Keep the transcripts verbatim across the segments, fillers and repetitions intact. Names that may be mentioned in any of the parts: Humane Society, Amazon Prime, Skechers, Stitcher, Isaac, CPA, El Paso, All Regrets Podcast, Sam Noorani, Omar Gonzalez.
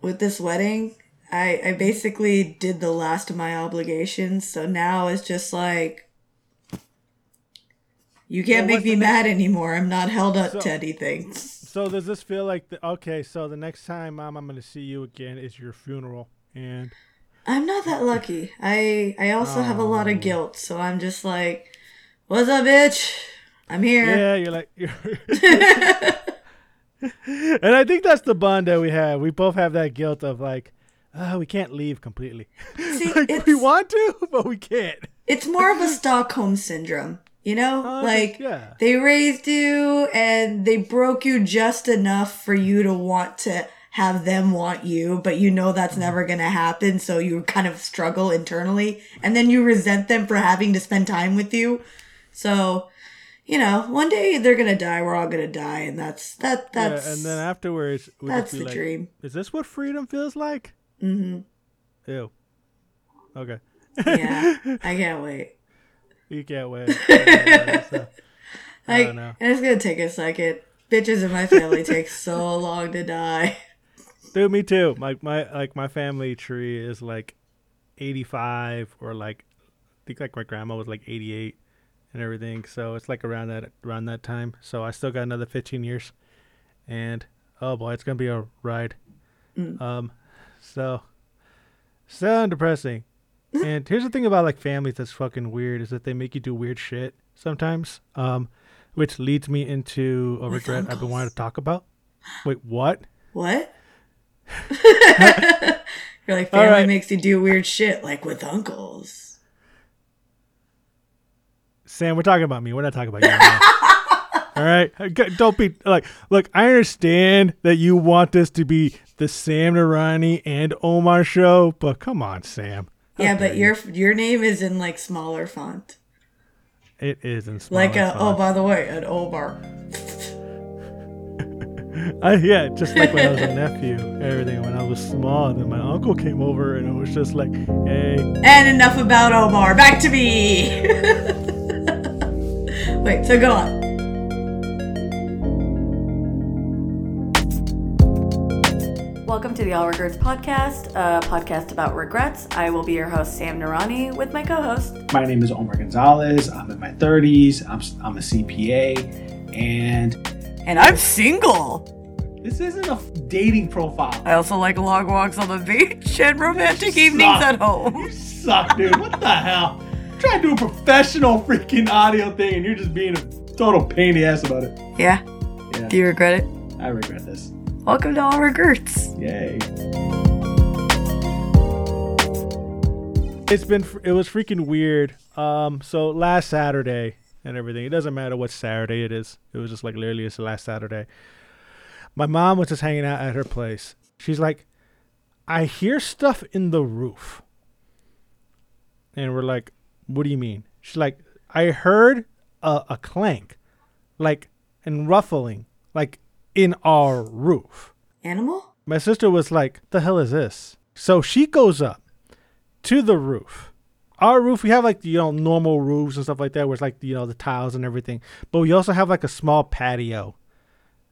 with this wedding, I, I basically did the last of my obligations. So now it's just like, you can't well, make me mad next? anymore. I'm not held up so, to anything. So does this feel like, the, okay, so the next time, Mom, I'm going to see you again is your funeral. And I'm not that lucky. I, I also oh. have a lot of guilt. So I'm just like, what's up, bitch? I'm here. Yeah, you're like... You're and I think that's the bond that we have. We both have that guilt of like, oh, we can't leave completely. See, like, we want to, but we can't. It's more of a Stockholm syndrome, you know? Uh, like, yeah. They raised you and they broke you just enough for you to want to have them want you, but you know that's never going to happen, so you kind of struggle internally. And then you resent them for having to spend time with you. So... You know, one day they're gonna die. We're all gonna die, and that's that. That's yeah, and then afterwards, we that's the like, dream. Is this what freedom feels like? Mm-hmm. Ew. Okay. Yeah, I can't wait. You can't wait. So, like, I don't know. And it's gonna take a second. Bitches in my family take so long to die. Dude, me too. Like my like my family tree is like eighty-five, or like I think like my grandma was like eighty-eight. And everything, so it's like around that around that time. So I still got another fifteen years, and oh boy, it's gonna be a ride. Mm. Um, so so depressing. And here's the thing about like families that's fucking weird is that they make you do weird shit sometimes. Um, which leads me into a regret I've been wanting to talk about. Wait, what? What? You're like family right. makes you do weird shit, like with uncles. Sam, we're talking about me. We're not talking about you. All right? Don't be like, look, I understand that you want this to be the Sam Noorani and Omar show, but come on, Sam. How yeah, but you? your your name is in like smaller font. It is in smaller like a, font. Like, oh, by the way, an Omar. uh, yeah, just like when I was a nephew, everything. When I was small, then my uncle came over and it was just like, hey. And enough about Omar. Back to me. Wait, so go on. Welcome to the All Regrets Podcast, a podcast about regrets. I will be your host, Sam Noorani, with my co-host. My name is Omar Gonzalez. I'm in my thirties. I'm I'm a C P A, and and I'm single. This isn't a dating profile. I also like long walks on the beach and romantic you evenings suck. At home. You suck, dude. What the hell? Trying to do a professional freaking audio thing and you're just being a total pain in the ass about it. Yeah. yeah. Do you regret it? I regret this. Welcome to All Regrets. Yay. It's been, it was freaking weird. Um, so last Saturday and everything, it doesn't matter what Saturday it is. It was just like literally it's the last Saturday. My mom was just hanging out at her place. She's like, I hear stuff in the roof. And we're like, what do you mean? She's like, I heard a, a clank, like, and ruffling, like, in our roof. Animal? My sister was like, the hell is this? So she goes up to the roof. Our roof, we have, like, you know, normal roofs and stuff like that, where it's, like, you know, the tiles and everything. But we also have, like, a small patio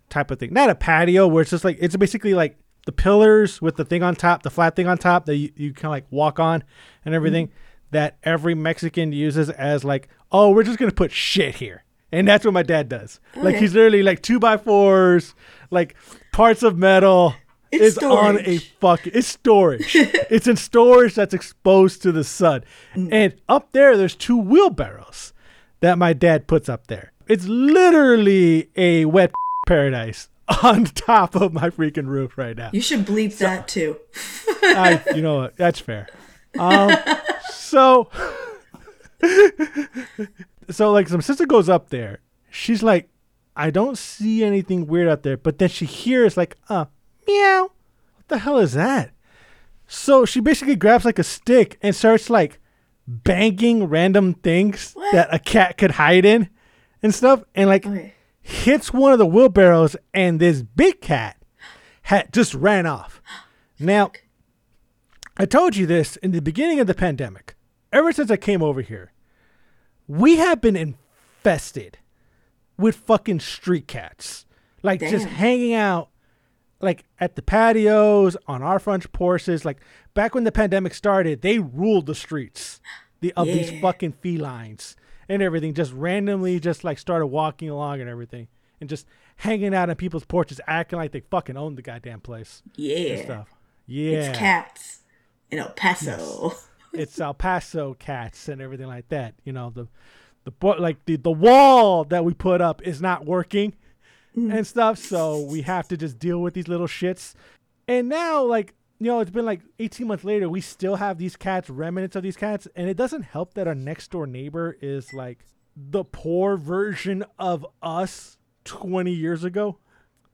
type of thing. Not a patio where it's just, like, it's basically, like, the pillars with the thing on top, the flat thing on top that you, you kind of, like, walk on and everything. Mm-hmm. That every Mexican uses as like, oh, we're just going to put shit here. And that's what my dad does. Okay. Like he's literally like two by fours, like parts of metal. It's is storage. on a fucking, it's storage. It's in storage that's exposed to the sun. Mm. And up there, there's two wheelbarrows that my dad puts up there. It's literally a wet paradise on top of my freaking roof right now. You should bleep so, that too. I, you know what? That's fair. Um, So, so like some sister goes up there. She's like, I don't see anything weird out there. But then she hears like, uh, meow. What the hell is that? So she basically grabs like a stick and starts like banging random things what? that a cat could hide in and stuff. And like okay. hits one of the wheelbarrows and this big cat had just ran off. Now, I told you this in the beginning of the pandemic. Ever since I came over here, we have been infested with fucking street cats. Like Damn. just hanging out like at the patios, on our front porches, like back when the pandemic started, they ruled the streets the, of yeah. these fucking felines and everything, just randomly just like started walking along and everything and just hanging out on people's porches, acting like they fucking owned the goddamn place. Yeah. Stuff. Yeah. It's cats in El Paso. Yes. It's El Paso cats and everything like that. You know, the, the, like the, the wall that we put up is not working and stuff. So we have to just deal with these little shits. And now, like, you know, it's been like eighteen months later, we still have these cats, remnants of these cats. And it doesn't help that our next door neighbor is like the poor version of us twenty years ago.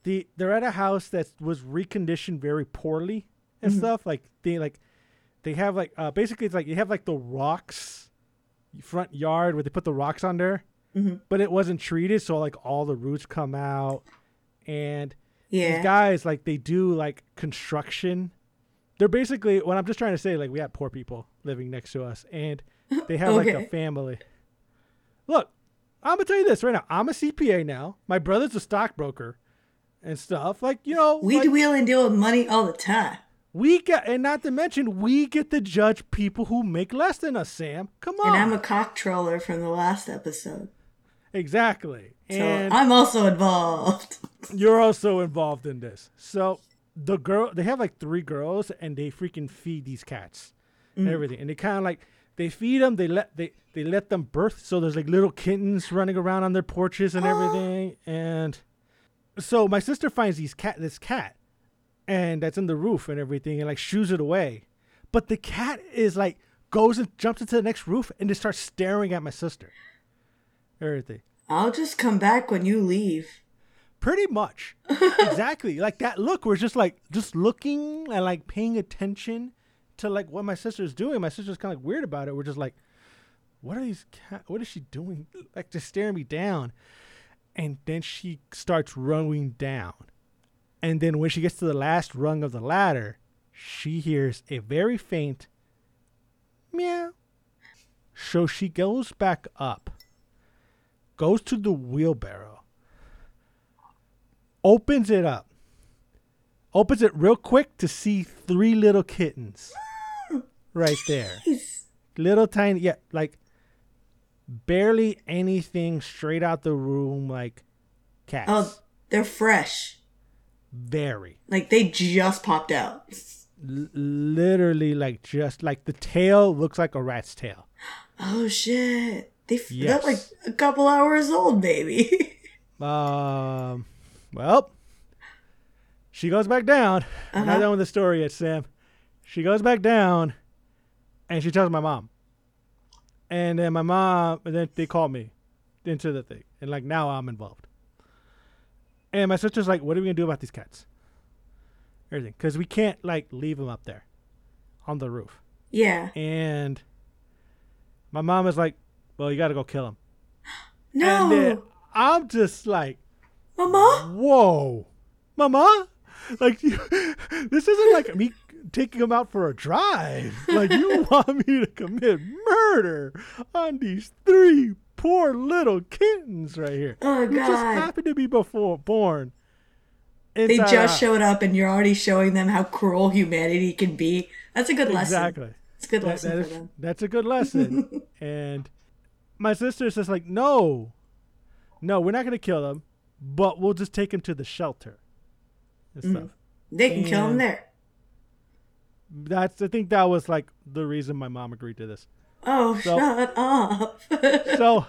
The, they're at a house that was reconditioned very poorly and mm-hmm. stuff. Like they, like they have like, uh, basically it's like, you have like the rocks front yard where they put the rocks on there. Mm-hmm. But it wasn't treated, so like all the roots come out, and yeah. these guys, like they do like construction. They're basically, what I'm just trying to say, like we have poor people living next to us, and they have okay. like a family. Look, I'm gonna tell you this right now. I'm a C P A now. My brother's a stockbroker, and stuff. Like, you know, we like, deal and deal with money all the time. We get, and not to mention, we get to judge people who make less than us. Sam, come on. And I'm a cocktroller from the last episode. Exactly. So and I'm also involved. You're also involved in this. So the girl, they have like three girls, and they freaking feed these cats and mm. everything. And they kind of like, they feed them, they let, they, they let them birth. So there's like little kittens running around on their porches and oh. everything. And so my sister finds these cat, this cat and that's in the roof and everything, and like shoos it away. But the cat is like, goes and jumps into the next roof and just starts staring at my sister. Everything. I'll just come back when you leave. Pretty much. Exactly. Like that look, we're just like, just looking and like paying attention to like what my sister's doing. My sister's kind of like weird about it. We're just like, what are these cat? What is she doing? Like just staring me down. And then she starts running down. And then when she gets to the last rung of the ladder, she hears a very faint meow. So she goes back up, goes to the wheelbarrow, opens it up, opens it real quick to see three little kittens right there. Jeez. Little tiny, yeah, like barely anything straight out the room, like cats. Oh, they're fresh. Very. Like they just popped out. L- literally like just like the tail looks like a rat's tail. Oh shit. They f- yes. like a couple hours old, baby. um, well, she goes back down. Uh-huh. I'm not done with the story yet, Sam. She goes back down and she tells my mom. And then my mom, and then they call me into the thing. And like now I'm involved. And my sister's like, what are we going to do about these cats? Everything. Because we can't, like, leave them up there on the roof. Yeah. And my mom is like, well, you got to go kill them. No. And then I'm just like, Mama? Whoa. Mama? Like, you, this isn't like me taking them out for a drive. Like, you want me to commit murder on these three poor little kittens right here. Oh, God. You just happened to be before born. They just out. showed up, and you're already showing them how cruel humanity can be. That's a good exactly. lesson. It's a good that, lesson that is, for them. That's a good lesson. And my sister's just like, no, no, we're not going to kill them, but we'll just take them to the shelter and mm-hmm. stuff. They can and kill them there. That's. I think that was like the reason my mom agreed to this. Oh, so, shut up. so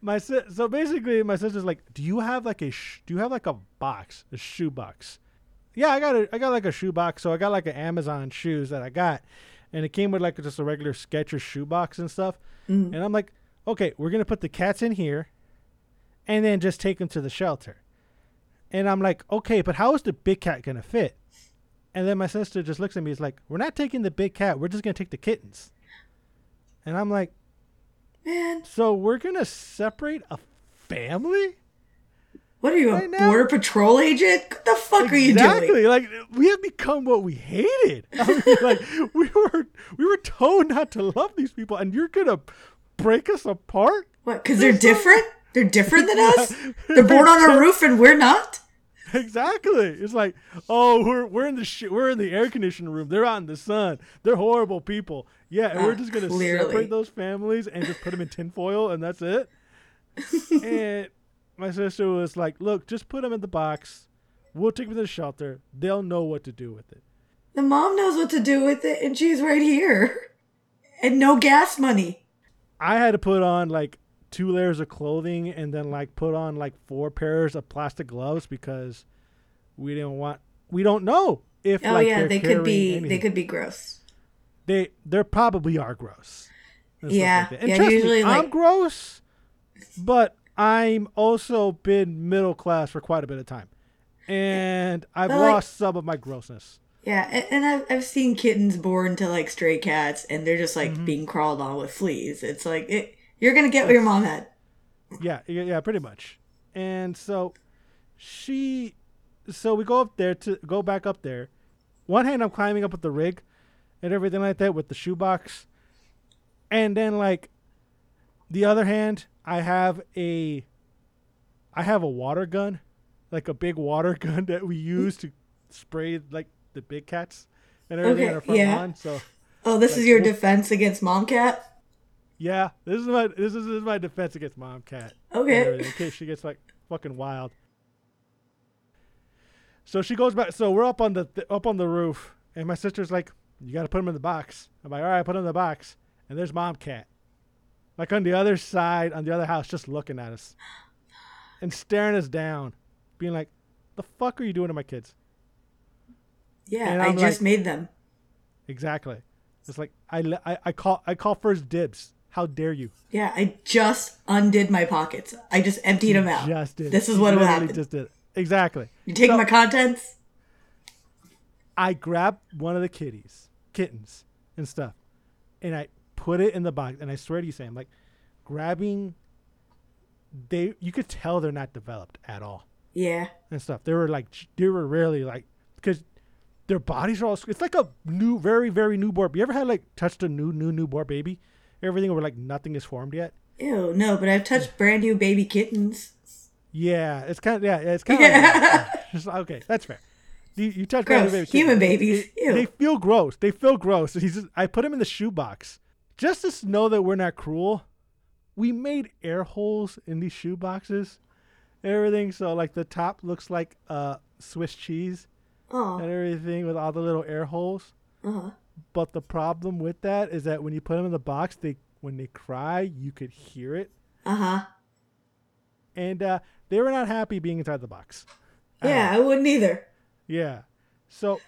my si- so basically my sister's like, do you have like a sh- do you have like a box, a shoe box? Yeah, I got a I got like a shoe box. So I got like an Amazon shoes that I got, and it came with like just a regular Skechers shoe box and stuff. Mm-hmm. And I'm like, okay, we're going to put the cats in here and then just take them to the shelter. And I'm like, okay, but how is the big cat going to fit? And then my sister just looks at me, is like, we're not taking the big cat. We're just going to take the kittens. And I'm like, man. So we're gonna separate a family? What are you, right a now? Border patrol agent? What the fuck exactly. are you doing? Exactly. Like we have become what we hated. I mean, like we were, we were told not to love these people, and you're gonna break us apart? What? Because they're different? They're different than us? They're born on a roof, and we're not. Exactly. It's like, oh, we're we're in the sh- we're in the air conditioning room. They're out in the sun. They're horrible people. Yeah, and uh, we're just gonna clearly. separate those families and just put them in tinfoil, and that's it. And my sister was like, "Look, just put them in the box. We'll take them to the shelter. They'll know what to do with it." The mom knows what to do with it, and she's right here, and no gas money. I had to put on like two layers of clothing and then like put on like four pairs of plastic gloves because we didn't want we don't know if oh like, yeah they could be anything. They could be gross. They they probably are gross. Yeah, like and yeah. Trust usually, me, like... I'm gross, but I'm also been middle class for quite a bit of time, and yeah. I've but lost like, some of my grossness. Yeah, and, and I've I've seen kittens born to like stray cats, and they're just like mm-hmm. being crawled on with fleas. It's like it. You're going to get what your mom had. Yeah, yeah, pretty much. And so she, so we go up there to go back up there. One hand, I'm climbing up with the rig and everything like that with the shoebox. And then like the other hand, I have a, I have a water gun, like a big water gun that we use to spray like the big cats and everything okay, on our front yeah. lawn. So, oh, this like, is your defense against mom cat? Yeah, this is my this is, this is my defense against mom cat. Okay. In case she gets like fucking wild. So she goes back. So we're up on the th- up on the roof, and my sister's like, "You got to put him in the box." I'm like, "All right, put him in the box." And there's mom cat, like on the other side, on the other house, just looking at us, and staring us down, being like, "The fuck are you doing to my kids?" Yeah, I just like, made them. Exactly. It's like I I, I call I call first dibs. How dare you? Yeah, I just undid my pockets. I just emptied them out. Just did. This is what would happen. Just did. Exactly. You taking so, my contents? I grabbed one of the kitties, kittens and stuff, and I put it in the box. And I swear to you, Sam, like grabbing, they you could tell they're not developed at all. Yeah. And stuff. They were like they were really like because their bodies are all. It's like a new, very, very newborn. You ever had like touched a new, new, newborn baby? Everything where like nothing is formed yet. Ew, no, but I've touched brand new baby kittens. Yeah, it's kind of yeah, it's kind of yeah. Like, yeah. Okay. That's fair. You, you touch brand new baby kittens. Human babies. They, Ew. They feel gross. They feel gross. He's just, I put him in the shoebox just to know that we're not cruel. We made air holes in these shoe boxes, and everything. So like the top looks like uh Swiss cheese. Aww. And everything with all the little air holes. Uh-huh. But the problem with that is that when you put them in the box, they when they cry, you could hear it. Uh-huh. And uh, they were not happy being inside the box. Yeah, uh, I wouldn't either. Yeah. So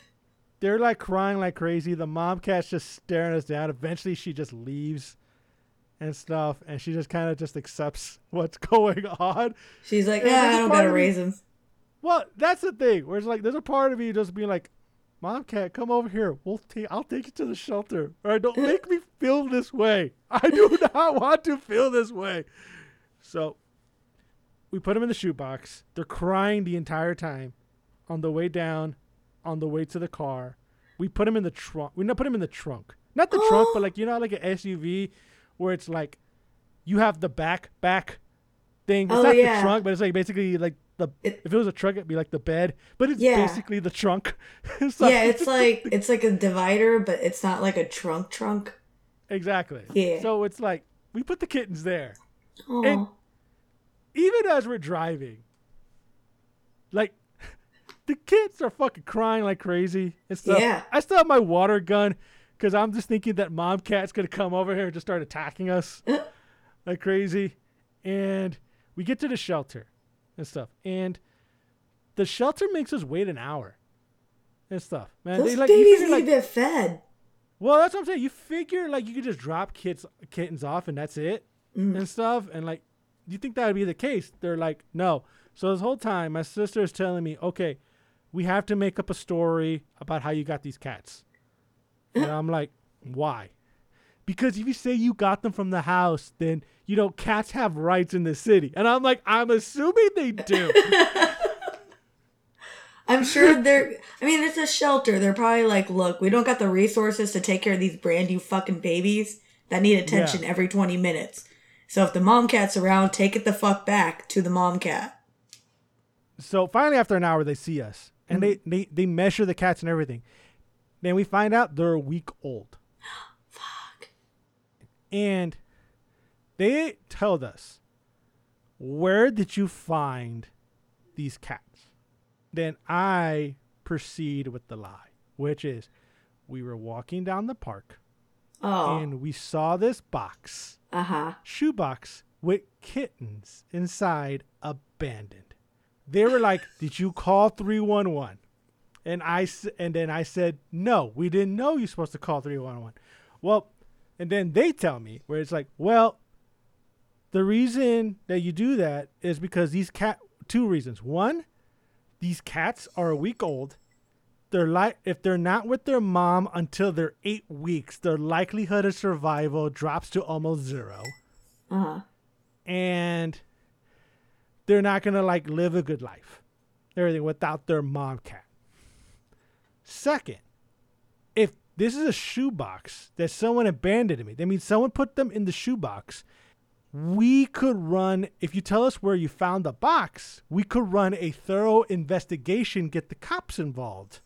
they're like crying like crazy. The mom cat's just staring us down. Eventually, she just leaves and stuff. And she just kind of just accepts what's going on. She's like, yeah, I don't got to raise him. Well, that's the thing. Where it's like, there's a part of me just being like, "Mom cat, come over here. We'll take. I'll take you to the shelter. All right, don't make me feel this way. I do not want to feel this way." So, we put them in the shoebox. They're crying the entire time. On the way down, on the way to the car, we put them in the trunk. We not put them in the trunk, not the oh. trunk, but like you know, like an S U V, where it's like, you have the back back thing. It's oh, not yeah. the trunk, but it's like basically like. The, it, if it was a trunk, it'd be like the bed, but it's yeah. basically the trunk. So, yeah, it's like it's like a divider, but it's not like a trunk trunk. Exactly. Yeah. So it's like we put the kittens there, aww. And even as we're driving, like the kids are fucking crying like crazy and stuff. Yeah. I still have my water gun because I'm just thinking that mom cat's gonna come over here and just start attacking us like crazy. And we get to the shelter. And stuff, and the shelter makes us wait an hour and stuff, man. Those they, like, babies figure, need to like, be fed. Well, that's what I'm saying. You figure like you could just drop kids kittens off and that's it mm. and stuff, and like you think that would be the case. They're like, no. So this whole time, my sister is telling me, okay, we have to make up a story about how you got these cats, and I'm like, why? Because if you say you got them from the house, then, you know, cats have rights in the city. And I'm like, I'm assuming they do. I'm sure they're, I mean, it's a shelter. They're probably like, look, we don't got the resources to take care of these brand new fucking babies that need attention yeah. every twenty minutes. So if the mom cat's around, take it the fuck back to the mom cat. So finally, after an hour, they see us and mm-hmm. they, they, they measure the cats and everything. Then we find out they're a week old. Fuck. And they told us, where did you find these cats? Then I proceed with the lie, which is we were walking down the park oh. and we saw this box, uh-huh. shoebox with kittens inside abandoned. They were like, did you call three one one? And I, and then I said, no, we didn't know you're supposed to call three one one. Well, and then they tell me where it's like, well, the reason that you do that is because these cat, two reasons. One, these cats are a week old. They're li- if they're not with their mom until they're eight weeks, their likelihood of survival drops to almost zero. Uh-huh. And they're not going to like live a good life. Everything without their mom cat. Second, if this is a shoebox that someone abandoned me, that means someone put them in the shoebox. We could run, if you tell us where you found the box, we could run a thorough investigation, get the cops involved.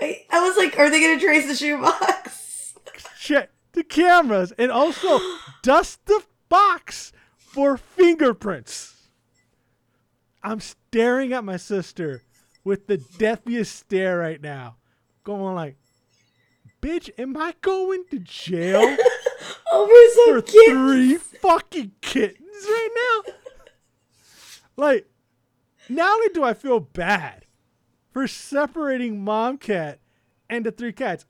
I, I was like, are they going to trace the shoebox? Check the cameras and also dust the box for fingerprints. I'm staring at my sister with the deathiest stare right now, going like, bitch, am I going to jail? Over some for three fucking kittens right now? Like, not only do I feel bad for separating mom cat and the three cats,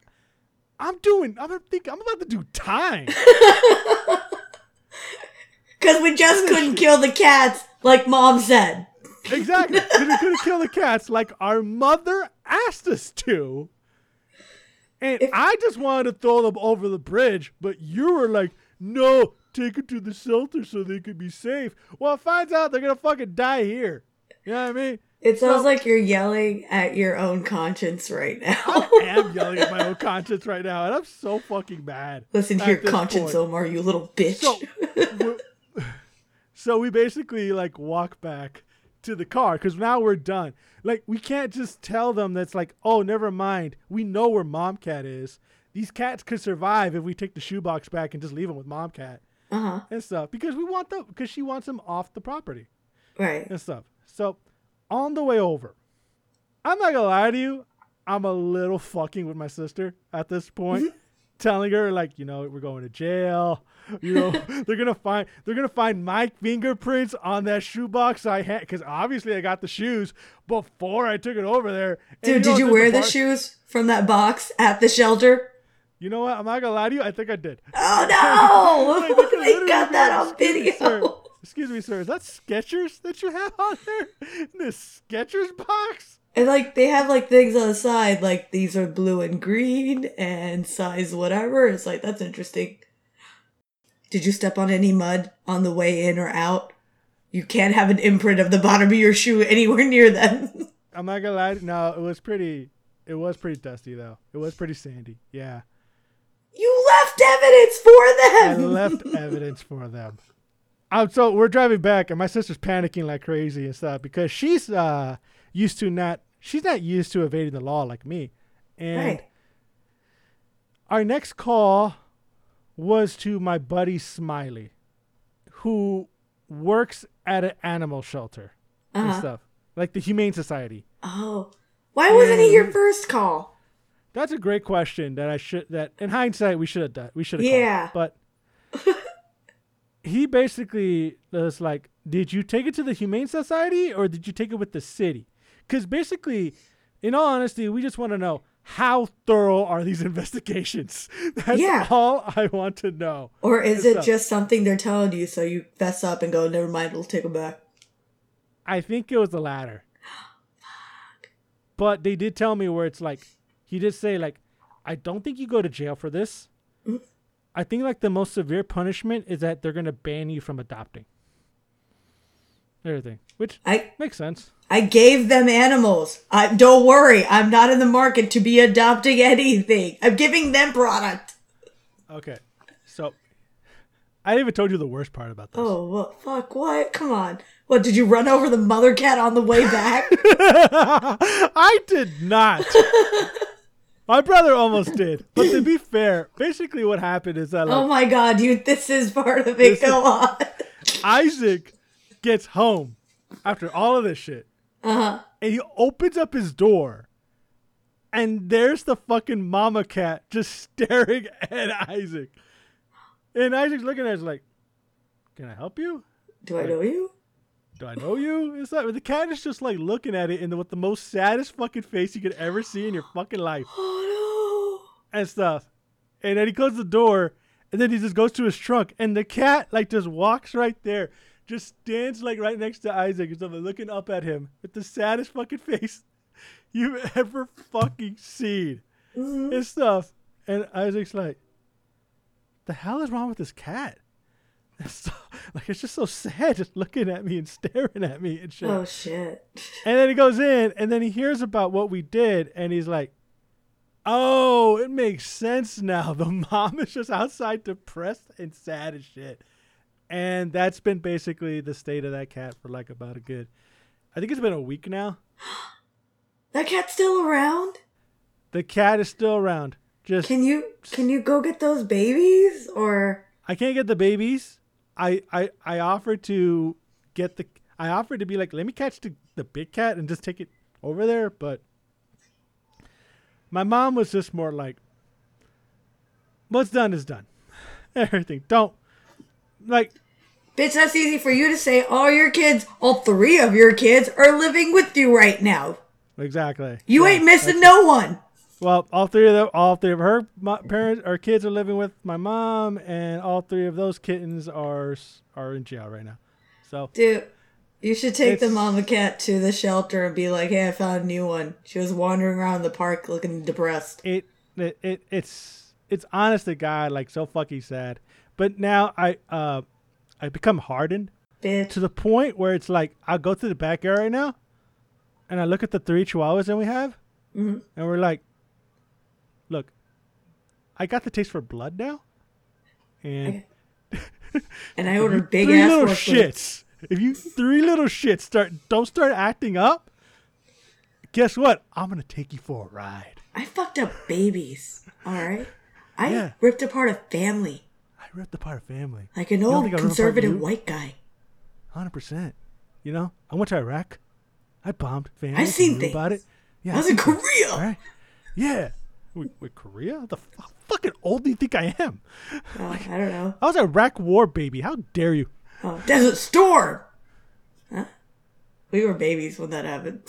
I'm doing, I'm thinking, I'm about to do time. Because we just couldn't kill the cats like mom said. Exactly. We couldn't kill the cats like our mother asked us to. And if, I just wanted to throw them over the bridge, but you were like, no, take them to the shelter so they could be safe. Well, it finds out they're going to fucking die here. You know what I mean? It sounds so, like you're yelling at your own conscience right now. I am yelling at my own conscience right now, and I'm so fucking mad. Listen to your conscience, point. Omar, you little bitch. So, so we basically, like, walk back to the car because now we're done. Like, we can't just tell them that's like, oh, never mind, we know where mom cat is. These cats could survive if we take the shoebox back and just leave them with mom cat uh-huh. and stuff, because we want them, because she wants them off the property, right, and stuff. So on the way over, I'm not gonna lie to you, I'm a little fucking with my sister at this point. Mm-hmm. Telling her, like, you know, we're going to jail, you know, they're gonna find they're gonna find my fingerprints on that shoebox I had, because obviously I got the shoes before I took it over there. And dude, you know, did you wear the, the shoes from that box at the shelter? You know what, I'm not gonna lie to you, I think I did. Oh no. Like, they, they got that on video. Sir, excuse me, sir, is that Skechers that you have on there in this Skechers box? And, like, they have, like, things on the side, like, these are blue and green and size whatever. It's like, that's interesting. Did you step on any mud on the way in or out? You can't have an imprint of the bottom of your shoe anywhere near them. I'm not gonna lie. No, it was pretty, it was pretty dusty, though. It was pretty sandy. Yeah. You left evidence for them. I left evidence for them. Um, so we're driving back, and my sister's panicking like crazy and stuff because she's uh used to not she's not used to evading the law like me. And right. Our next call was to my buddy Smiley, who works at an animal shelter uh-huh. and stuff, like the Humane Society. Oh, why and wasn't he your first call? That's a great question that I should that in hindsight we should have done. We should have yeah. called, but. He basically was like, did you take it to the Humane Society or did you take it with the city? Because basically, in all honesty, we just want to know, how thorough are these investigations? That's yeah. all I want to know. Or is it so, just something they're telling you so you fess up and go, never mind, we'll take them back? I think it was the latter. But they did tell me where it's like, he did say, like, I don't think you go to jail for this. Mm-hmm. I think, like, the most severe punishment is that they're going to ban you from adopting. Everything. Which I, makes sense. I gave them animals. I, don't worry. I'm not in the market to be adopting anything. I'm giving them product. Okay. So I even told you the worst part about this. Oh, well, fuck, what? Come on. What, did you run over the mother cat on the way back? I did not. My brother almost did. But to be fair, basically what happened is that... Like, oh my God, dude, this is part of it. Go on. Isaac gets home after all of this shit. Uh-huh. And he opens up his door. And there's the fucking mama cat just staring at Isaac. And Isaac's looking at us like, can I help you? Do I like, know you? Do I know you? It's like, the cat is just like looking at it in the, with the most saddest fucking face you could ever see in your fucking life. Oh no. And stuff. And then he closes the door and then he just goes to his trunk and the cat like just walks right there. Just stands like right next to Isaac and stuff and looking up at him with the saddest fucking face you've ever fucking seen. Mm-hmm. And stuff. And Isaac's like, the hell is wrong with this cat? It's so, like, it's just so sad just looking at me and staring at me and shit. Oh, shit. And then he goes in, and then he hears about what we did, and he's like, oh, it makes sense now. The mom is just outside depressed and sad and shit. And that's been basically the state of that cat for, like, about a good... I think it's been a week now. That cat's still around? The cat is still around. Just, can you can you go get those babies or I can't get the babies. I, I, I offered to get the I offered to be like, let me catch the, the big cat and just take it over there, but my mom was just more like, what's done is done. Everything. Don't like bitch, that's easy for you to say. All your kids, all three of your kids are living with you right now. Exactly. You yeah, ain't missing no one. Well, all three of them, all three of her parents, or kids are living with my mom, and all three of those kittens are are in jail right now. So, dude, you should take the mama cat to the shelter and be like, "Hey, I found a new one. She was wandering around the park looking depressed." It it, it it's it's honest to God, like so fucking sad. But now I uh I become hardened Bitch. to the point where it's like I go to the backyard right now, and I look at the three chihuahuas that we have, mm-hmm. and we're like. Look, I got the taste for blood now, and I, and I ordered big three ass little shits. If you three little shits start don't start acting up, guess what? I'm gonna take you for a ride. I fucked up babies. All right, I yeah. ripped apart a family. I ripped apart a family like an old conservative white guy. one hundred percent You know, I went to Iraq. I bombed families. I've seen things about it. Yeah, I was I in Korea. All right. Yeah. Wait, wait, Korea? How the f- how fucking old do you think I am? Uh, like, I don't know. I was an Iraq war baby. How dare you? Oh, Desert Storm! Huh? We were babies when that happened.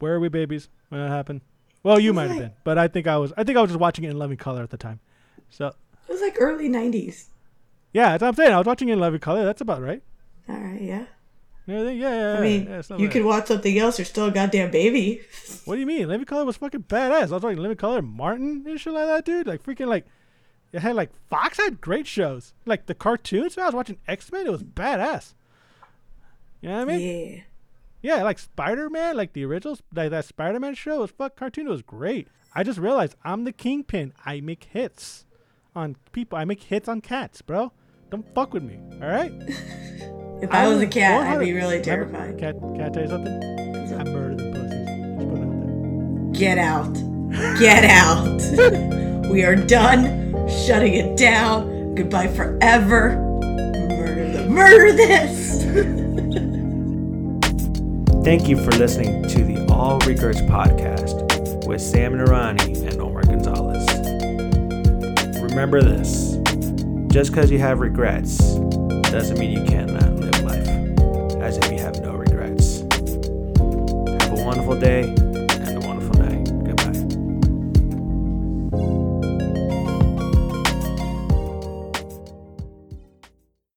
Where are we babies when that happened? Well, you might like, have been, but I think I was. I think I was just watching it in loving color at the time. So it was like early nineties. Yeah, that's what I'm saying. I was watching it in loving color. That's about right. All right. Yeah. Yeah, yeah, I mean, yeah, you like could that. watch something else. You're still a goddamn baby. What do you mean? Living Color was fucking badass. I was like Living Color, Martin and shit like that, dude. Like freaking like, it had like Fox had great shows. Like the cartoons. When I was watching X-Men. It was badass. You know what I mean? Yeah. Yeah, like Spider-Man, like the original, like that Spider-Man show was fuck cartoon. It was great. I just realized I'm the kingpin. I make hits on people. I make hits on cats, bro. Don't fuck with me. All right. If I, I was a cat, I'd be really terrified. Cat, can I tell you something? I murdered the pussies. Just put it out there. Get out. Get out. We are done. Shutting it down. Goodbye forever. Murder the murder this. Thank you for listening to the All Regrets Podcast with Sam Noorani and Omar Gonzalez. Remember this. Just because you have regrets doesn't mean you cannot live life as if you have no regrets. Have a wonderful day.